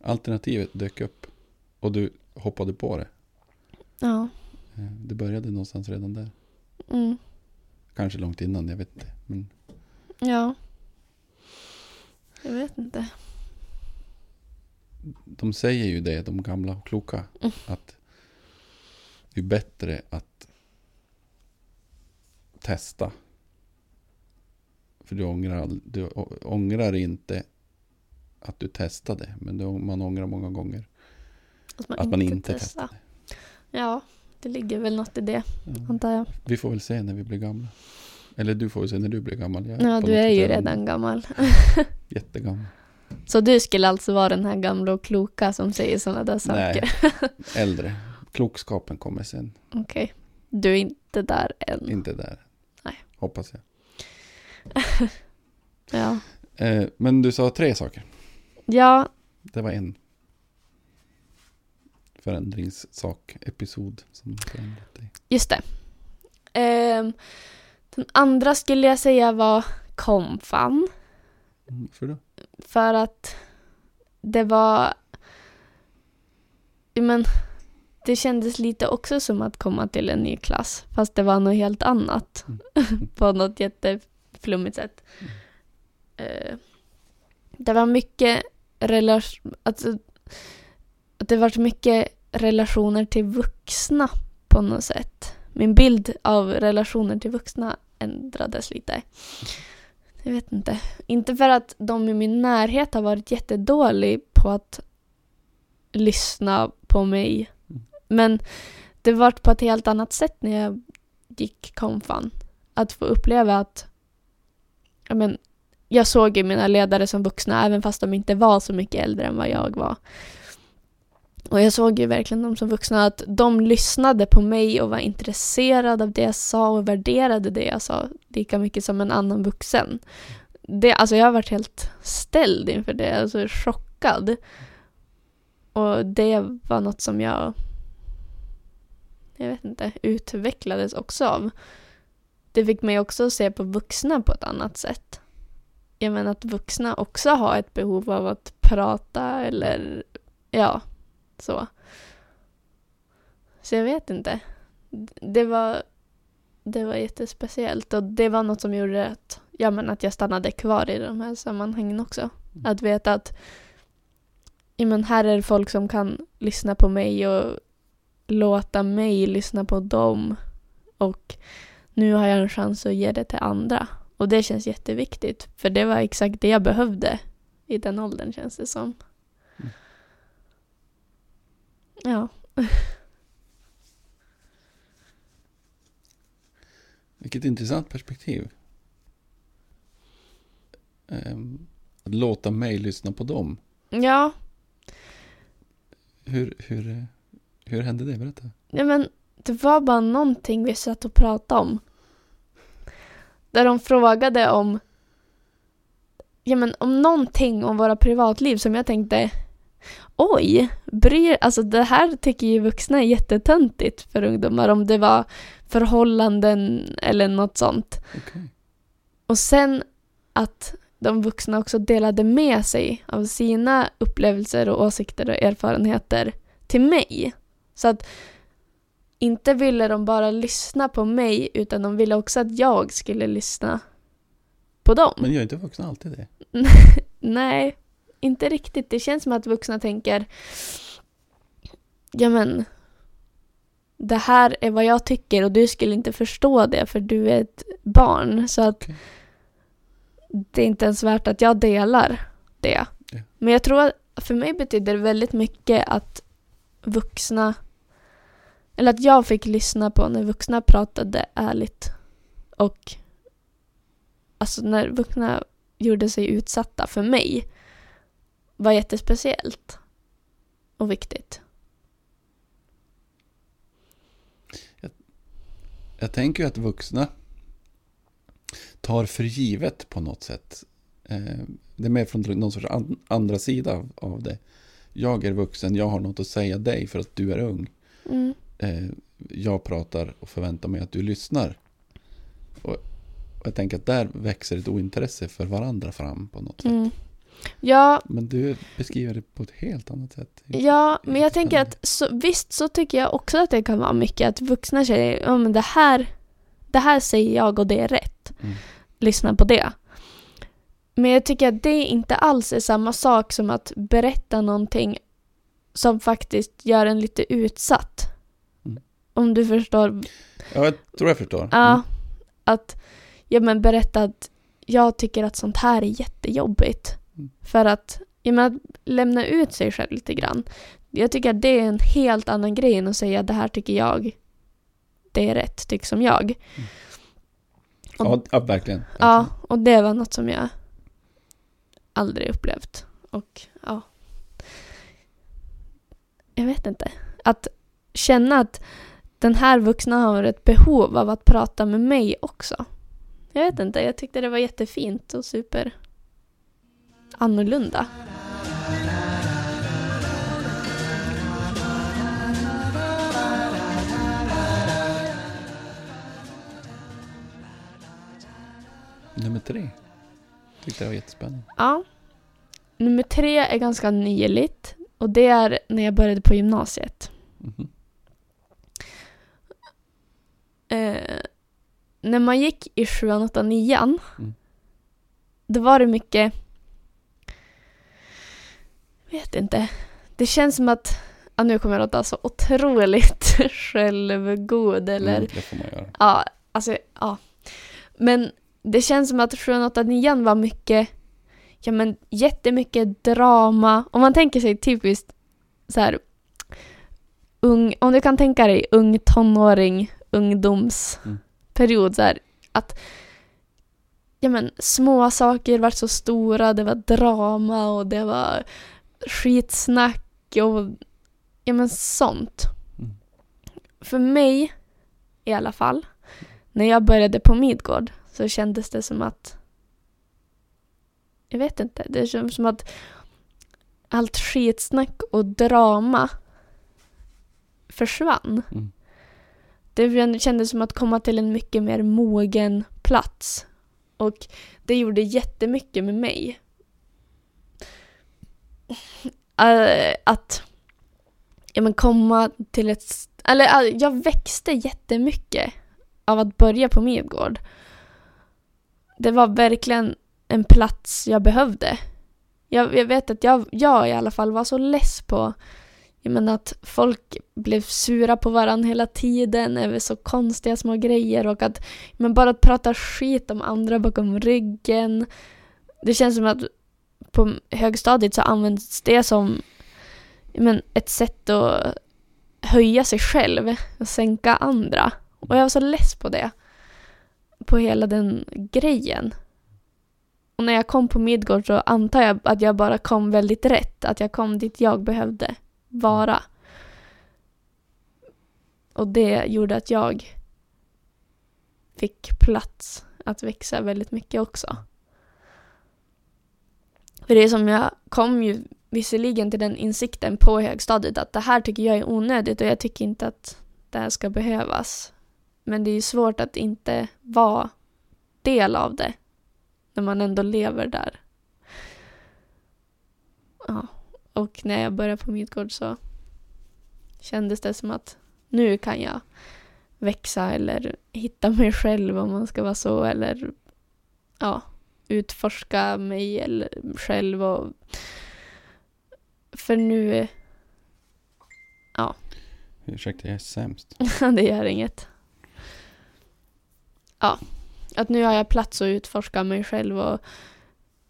Alternativet dök upp och du hoppade på det. Ja. Det började någonstans redan där. Kanske långt innan, jag vet inte. Men... ja. Jag vet inte. De säger ju det, de gamla och kloka, att det är bättre att testa. För du ångrar inte att du testade, men man ångrar många gånger att man inte testade. Ja, det ligger väl något i det, antar jag. Vi får väl se när vi blir gamla. Eller du får väl se när du blir gammal. Ja, du är ju redan gammal. Jättegammal. Så du skulle alltså vara den här gamla och kloka som säger sådana där saker? Nej, äldre. Klokskapen kommer sen. Okej. Du är inte där än. Inte där. Nej. Hoppas jag. Ja. Men du sa 3 saker. Ja. Det var en förändringssak, episod som förändrat dig. Just det. Den andra skulle jag säga var komfan. För då? För att det var... men det kändes lite också som att komma till en ny klass. Fast det var något helt annat. På något jätteflummigt sätt. Det var mycket... det var mycket relationer till vuxna på något sätt. Min bild av relationer till vuxna ändrades lite. Jag vet inte. Inte för att de i min närhet har varit jättedålig på att lyssna på mig. Men det var på ett helt annat sätt när jag gick konfan. Att få uppleva att jag såg ju mina ledare som vuxna även fast de inte var så mycket äldre än vad jag var. Och jag såg ju verkligen de som vuxna att de lyssnade på mig och var intresserade av det jag sa och värderade det jag sa lika mycket som en annan vuxen. Jag har varit helt ställd inför det, chockad. Och det var något som jag vet inte, utvecklades också av. Det fick mig också att se på vuxna på ett annat sätt. Jag menar att vuxna också har ett behov av att prata eller Så jag vet inte. Det var jättespeciellt och det var något som gjorde att jag stannade kvar i de här sammanhangen också. Att veta att här är folk som kan lyssna på mig och låta mig lyssna på dem. Och nu har jag en chans att ge det till andra. Och det känns jätteviktigt för det var exakt det jag behövde i den åldern känns det som. Ja. Vilket intressant perspektiv. Att låta mig lyssna på dem. Ja. Hur hände det? Berätta. Det var bara någonting vi satt och pratade om. Där de frågade om, ja, men om någonting om våra privatliv som jag tänkte, oj, alltså det här tycker ju vuxna är jättetöntigt för ungdomar, om det var förhållanden eller något sånt. Okay. Och sen att de vuxna också delade med sig av sina upplevelser och åsikter och erfarenheter till mig. Så att inte ville de bara lyssna på mig, utan de ville också att jag skulle lyssna på dem. Men gör inte vuxna alltid det? Nej, inte riktigt. Det känns som att vuxna tänker, ja men, det här är vad jag tycker och du skulle inte förstå det för du är ett barn. Så att okay. Det är inte ens värt att jag delar det. Yeah. Men jag tror att för mig betyder det väldigt mycket att vuxna, eller att jag fick lyssna på när vuxna pratade ärligt. Och alltså när vuxna gjorde sig utsatta för mig var jättespeciellt och viktigt. Jag tänker ju att vuxna tar för givet på något sätt. Det är mer från någon sorts andra sida av det. Jag är vuxen, jag har något att säga dig för att du är ung. Mm. Jag pratar och förväntar mig att du lyssnar. Och jag tänker att där växer ett ointresse för varandra fram på något sätt. Mm. Ja, men du beskriver det på ett helt annat sätt. Ja, men jag tänker att så tycker jag också att det kan vara mycket att vuxna säger, ja men det här säger jag och det är rätt. Mm. Lyssna på det. Men jag tycker att det inte alls är samma sak som att berätta någonting som faktiskt gör en lite utsatt. Mm. Om du förstår. Ja, jag tror jag förstår. Ja, att ja, men berätta att jag tycker att sånt här är jättejobbigt. Mm. För att, ja, men att lämna ut sig själv lite grann. Jag tycker att det är en helt annan grej än att säga det här tycker jag, det är rätt, tycker som jag. Mm. Och, ja, verkligen. Ja, och det var något som jag aldrig upplevt. Och ja, jag vet inte. Att känna att den här vuxna har ett behov av att prata med mig också. Jag vet inte, jag tyckte det var jättefint och super annorlunda. Nummer 3. Tyckte det var jättespännande. Ja. Nummer 3 är ganska nyligt. Och det är när jag började på gymnasiet. Mm-hmm. När man gick i 7, 8, 9, då var det mycket, vet inte. Det känns som att, ja, nu kommer jag låta så otroligt självgod eller. Det får man göra. Ja, alltså ja. Men det känns som att 7, 8, 9 var mycket, ja men jättemycket drama. Om man tänker sig typiskt så här ung, om du kan tänka dig ung tonåring, ungdomsperiod så här, att ja men små saker var så stora, det var drama och det var skitsnack och ja men sånt. Mm. För mig i alla fall, när jag började på Midgård så kändes det som att, jag vet inte, det känns som att allt skitsnack och drama försvann. Mm. Det kändes som att komma till en mycket mer mogen plats. Och det gjorde jättemycket med mig. Att ja, men komma till ett, eller jag växte jättemycket av att börja på Midgård. Det var verkligen en plats jag behövde. Jag vet att jag i alla fall var så less på, jag menar, att folk blev sura på varandra hela tiden över så konstiga små grejer och att, men bara att prata skit om andra bakom ryggen. Det känns som att på högstadiet så används det som, men, ett sätt att höja sig själv och sänka andra. Och jag var så less på det. På hela den grejen. Och när jag kom på Midgård så antar jag att jag bara kom väldigt rätt. Att jag kom dit jag behövde vara. Och det gjorde att jag fick plats att växa väldigt mycket också. För det är som jag kom ju visserligen till den insikten på högstadiet att det här tycker jag är onödigt och jag tycker inte att det här ska behövas. Men det är ju svårt att inte vara del av det när man ändå lever där. Ja, och när jag började på Midgård så kändes det som att nu kan jag växa eller hitta mig själv om man ska vara så, eller ja, utforska mig eller själv, och för nu ja. Ursäkta, jag är sämst. Det gör inget. Ja, att nu har jag plats att utforska mig själv och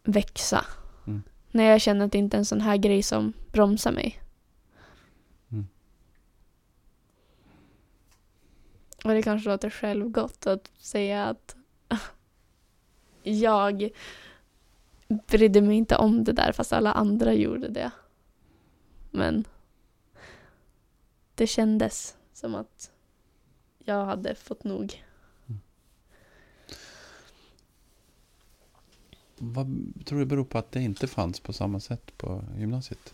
växa. Mm. När jag känner att det inte är en sån här grej som bromsar mig. Och det kanske låter självgott att säga att jag brydde mig inte om det där fast alla andra gjorde det. Men det kändes som att jag hade fått nog. Mm. Vad tror du beror på att det inte fanns på samma sätt på gymnasiet?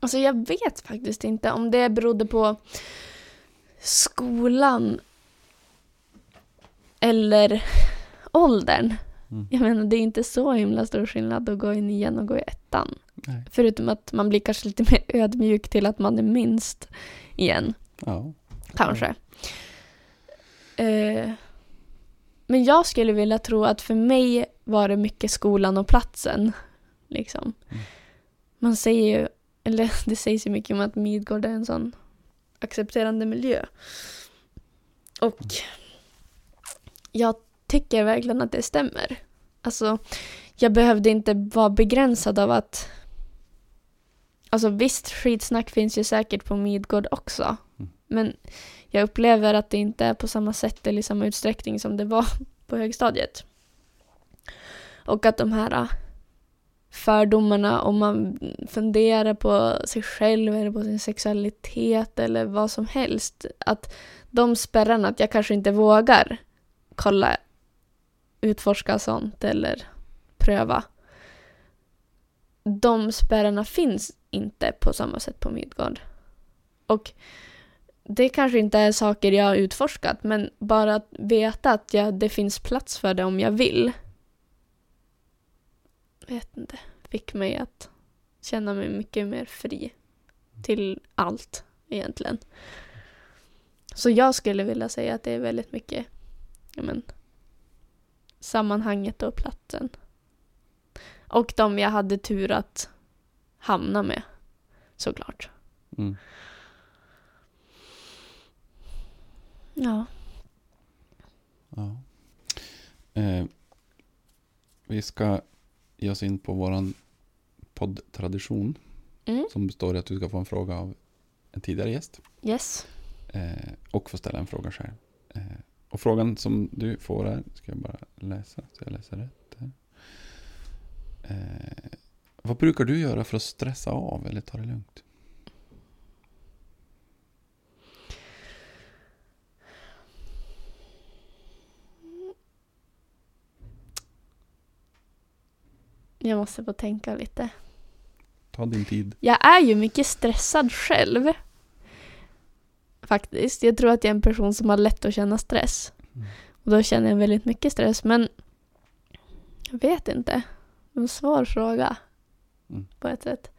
Alltså jag vet faktiskt inte om det berodde på skolan eller åldern. Mm. Jag menar, det är inte så himla stor skillnad att gå i 9:an och gå i 1:an. Nej. Förutom att man blir kanske lite mer ödmjuk till att man är minst igen. Ja. Kanske. Ja. Men jag skulle vilja tro att för mig var det mycket skolan och platsen. Liksom. Mm. Man säger ju, eller det sägs ju mycket om att Midgård är en sån accepterande miljö. Och jag tycker verkligen att det stämmer. Alltså, jag behövde inte vara begränsad av att, alltså visst, skitsnack finns ju säkert på Midgård också. Mm. Men jag upplever att det inte är på samma sätt eller i samma utsträckning som det var på högstadiet. Och att de här fördomarna, om man funderar på sig själv eller på sin sexualitet eller vad som helst, att de spärrarna, att jag kanske inte vågar kolla, utforska sånt eller pröva, de spärrarna finns inte på samma sätt på Midgård. Och det kanske inte är saker jag har utforskat, men bara att veta att det finns plats för det om jag vill, vet inte, fick mig att känna mig mycket mer fri till allt egentligen. Så jag skulle vilja säga att det är väldigt mycket, ja men, sammanhanget och platsen. Och de jag hade tur att hamna med, såklart. Mm. Ja. Vi ska ge oss in på våran poddtradition som består i att du ska få en fråga av en tidigare gäst. Yes. Och få ställa en fråga själv. Och frågan som du får här, ska jag bara läsa så jag läser rätt här. Vad brukar du göra för att stressa av eller ta det lugnt? Jag måste få tänka lite. Ta din tid. Jag är ju mycket stressad själv. Faktiskt. Jag tror att jag är en person som har lätt att känna stress. Och då känner jag väldigt mycket stress. Men jag vet inte. En svår fråga. På ett sätt.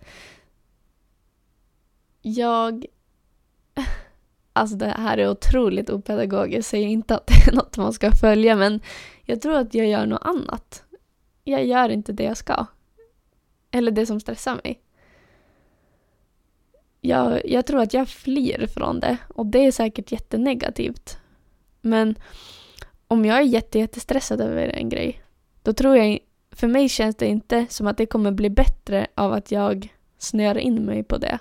Alltså det här är otroligt opedagogiskt. Jag säger inte att det är något man ska följa. Men jag tror att jag gör något annat. Jag gör inte det jag ska. Eller det som stressar mig. Jag tror att jag flyr från det. Och det är säkert jättenegativt. Men om jag är jättestressad över en grej, då tror jag, för mig känns det inte som att det kommer bli bättre av att jag snör in mig på det.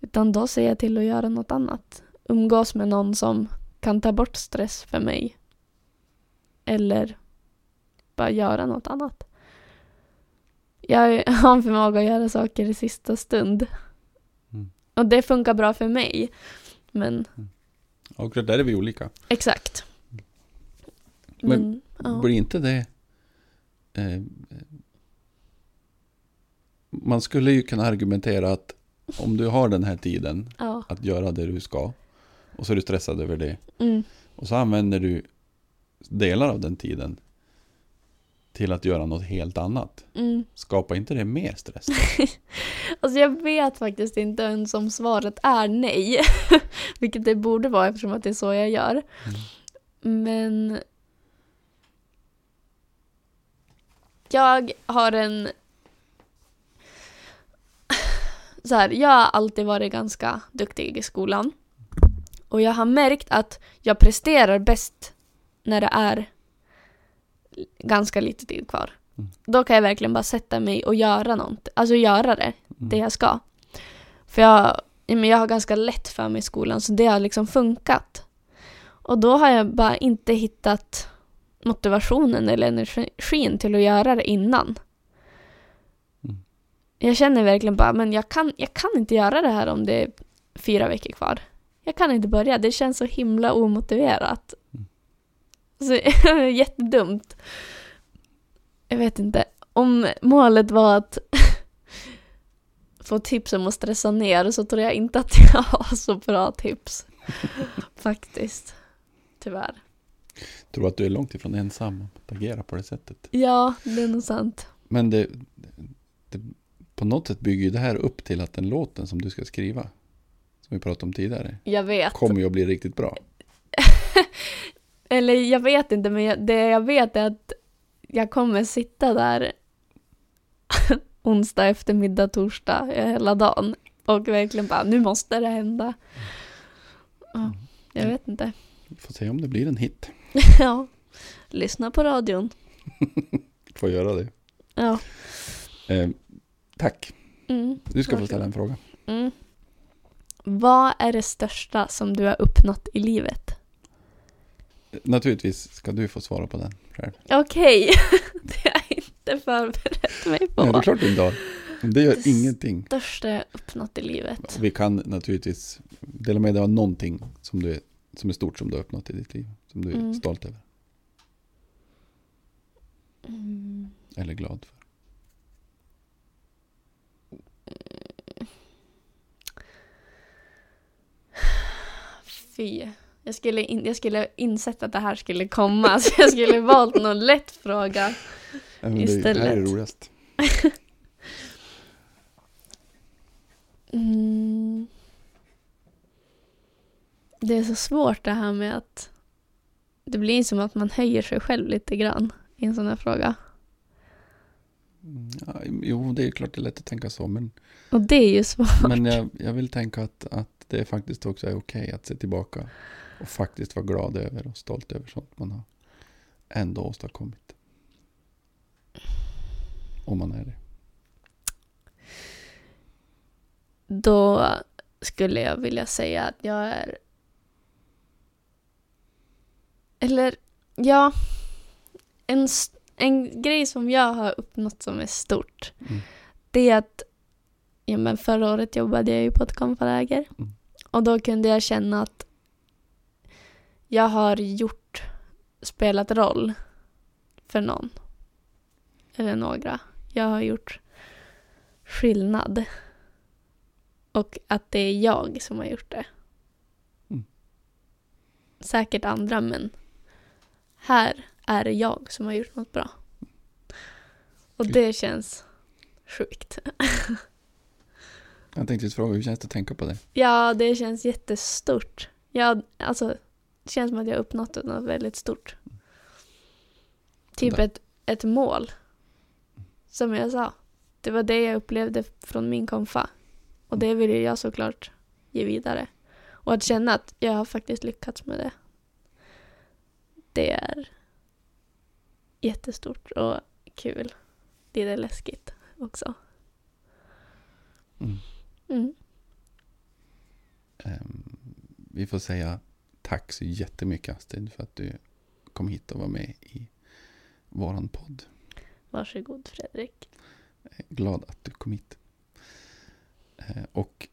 Utan då ser jag till att göra något annat. Umgås med någon som kan ta bort stress för mig. Eller bara göra något annat. Jag har en förmåga att göra saker i sista stund. Och det funkar bra för mig. Men... Och där är vi olika. Exakt. Men ja. Blir inte det... man skulle ju kunna argumentera att om du har den här tiden ja. Att göra det du ska och så är du stressad över det och så använder du delar av den tiden till att göra något helt annat. Skapa inte det mer stress? Alltså jag vet faktiskt inte ens om svaret är nej. Vilket det borde vara eftersom att det är så jag gör. Men jag har en så här, jag har alltid varit ganska duktig i skolan. Och jag har märkt att jag presterar bäst när det är ganska lite tid kvar. Då kan jag verkligen bara sätta mig och göra något. Alltså göra det, det jag ska. För jag har ganska lätt för mig i skolan så det har liksom funkat. Och då har jag bara inte hittat motivationen eller energin till att göra det innan. Jag känner verkligen bara, men jag kan inte göra det här om det är 4 veckor kvar. Jag kan inte börja, det känns så himla omotiverat. Så jättedumt. Jag vet inte. Om målet var att få tips om att stressa ner så tror jag inte att jag har så bra tips. Faktiskt. Tyvärr. Jag tror att du är långt ifrån ensam att agera på det sättet. Ja, det är nog sant. Men det på något sätt bygger ju det här upp till att den låten som du ska skriva, som vi pratade om tidigare, jag vet. Kommer ju att bli riktigt bra. Eller jag vet inte, men det jag vet är att jag kommer sitta där onsdag eftermiddag, torsdag, hela dagen. Och verkligen bara, nu måste det hända. Ja, jag vet inte. Vi får se om det blir en hit. Ja, lyssna på radion. Får göra det. Ja. Tack. Du ska få ställa en fråga. Vad är det största som du har uppnått i livet? Naturligtvis ska du få svara på den själv. Okej, det har jag inte förberett mig på. Nej, det är klart inte. Det gör det ingenting. Det största jag har uppnått i livet. Vi kan naturligtvis dela med dig av någonting som är stort som du har uppnått i ditt liv. Som du är stolt över. Eller glad för. Fy. Jag skulle insett att det här skulle komma så jag skulle valt någon lätt fråga istället. Det här är roligast. Det är så svårt det här med att det blir som att man höjer sig själv lite grann i en sån här fråga. Ja, jo, det är klart det är lätt att tänka så. Men, och det är ju svårt. Men jag vill tänka att det faktiskt också är okej att se tillbaka och faktiskt vara glad över och stolt över sånt man har ändå åstadkommit. Om man är det. Då skulle jag vilja säga att jag är... Eller, ja... En grej som jag har uppnått som är stort det är att förra året jobbade jag ju på ett konferenser och då kunde jag känna att jag har spelat roll för någon eller några. Jag har gjort skillnad och att det är jag som har gjort det. Säkert andra, men här är det jag som har gjort något bra. Och det känns sjukt. Jag tänkte fråga, hur känns det att tänka på det? Ja, det känns jättestort. Det känns som att jag har uppnått något väldigt stort. Typ ett mål. Som jag sa. Det var det jag upplevde från min konfa. Och det vill jag såklart ge vidare. Och att känna att jag har faktiskt lyckats med det. Det är... jättestort och kul. Det är läskigt också. Vi får säga tack så jättemycket, Astrid, för att du kom hit och var med i våran podd. Varsågod, Fredrik. Glad att du kom hit. Och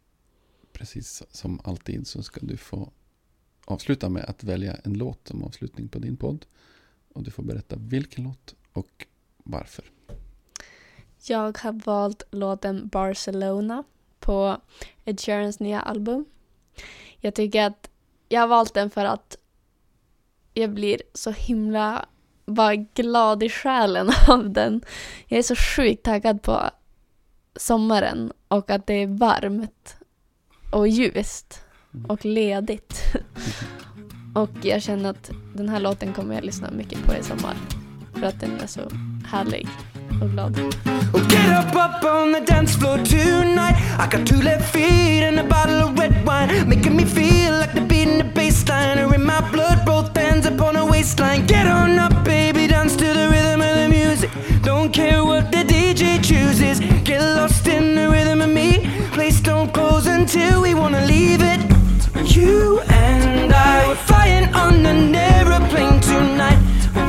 precis som alltid så ska du få avsluta med att välja en låt som avslutning på din podd. och du får berätta vilken låt och varför. Jag har valt låten Barcelona på Ed Sheerans nya album. Jag tycker att jag har valt den för att jag blir så himla bara glad i själen av den. Jag är så sjukt taggad på sommaren och att det är varmt och ljust och ledigt. Och jag känner att den här låten kommer jag lyssna mycket på i sommar för att den är så härlig och glad. Get up on the dance floor tonight. I got two left feet and a bottle of red wine, making me feel like the beat in the bassline are in my blood, both hands upon a waistline. Get on up baby, dance to the rhythm of the music. Don't care what the DJ chooses. Get lost in the rhythm of me. Place don't close until we wanna leave it. You and I, we're flying on an aeroplane tonight.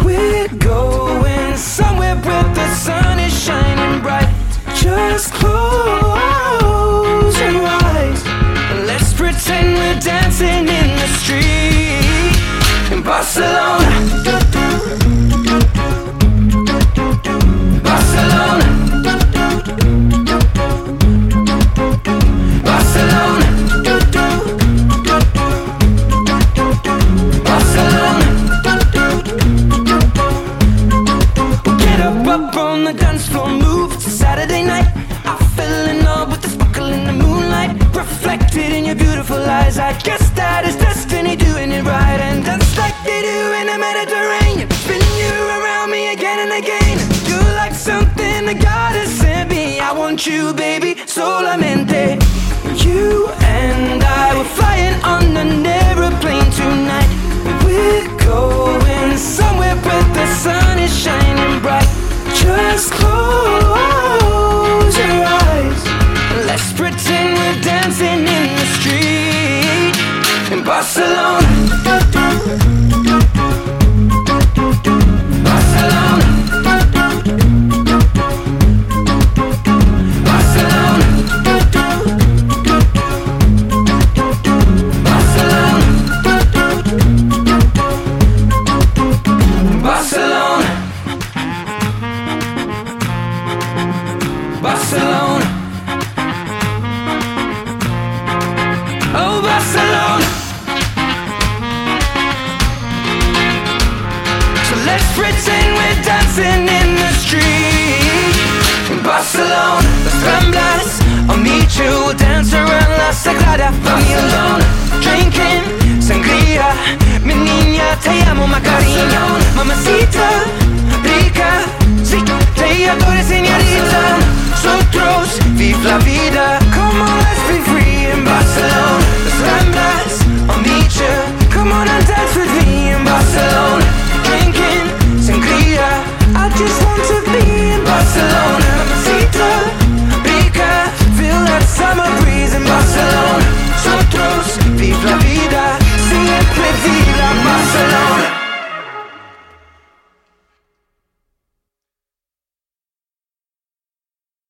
We're going somewhere where the sun is shining bright. Just close your eyes and let's pretend we're dancing in the street in Barcelona. Barcelona. Drinking sangria, mi niña, te amo, Macarena, mamacita.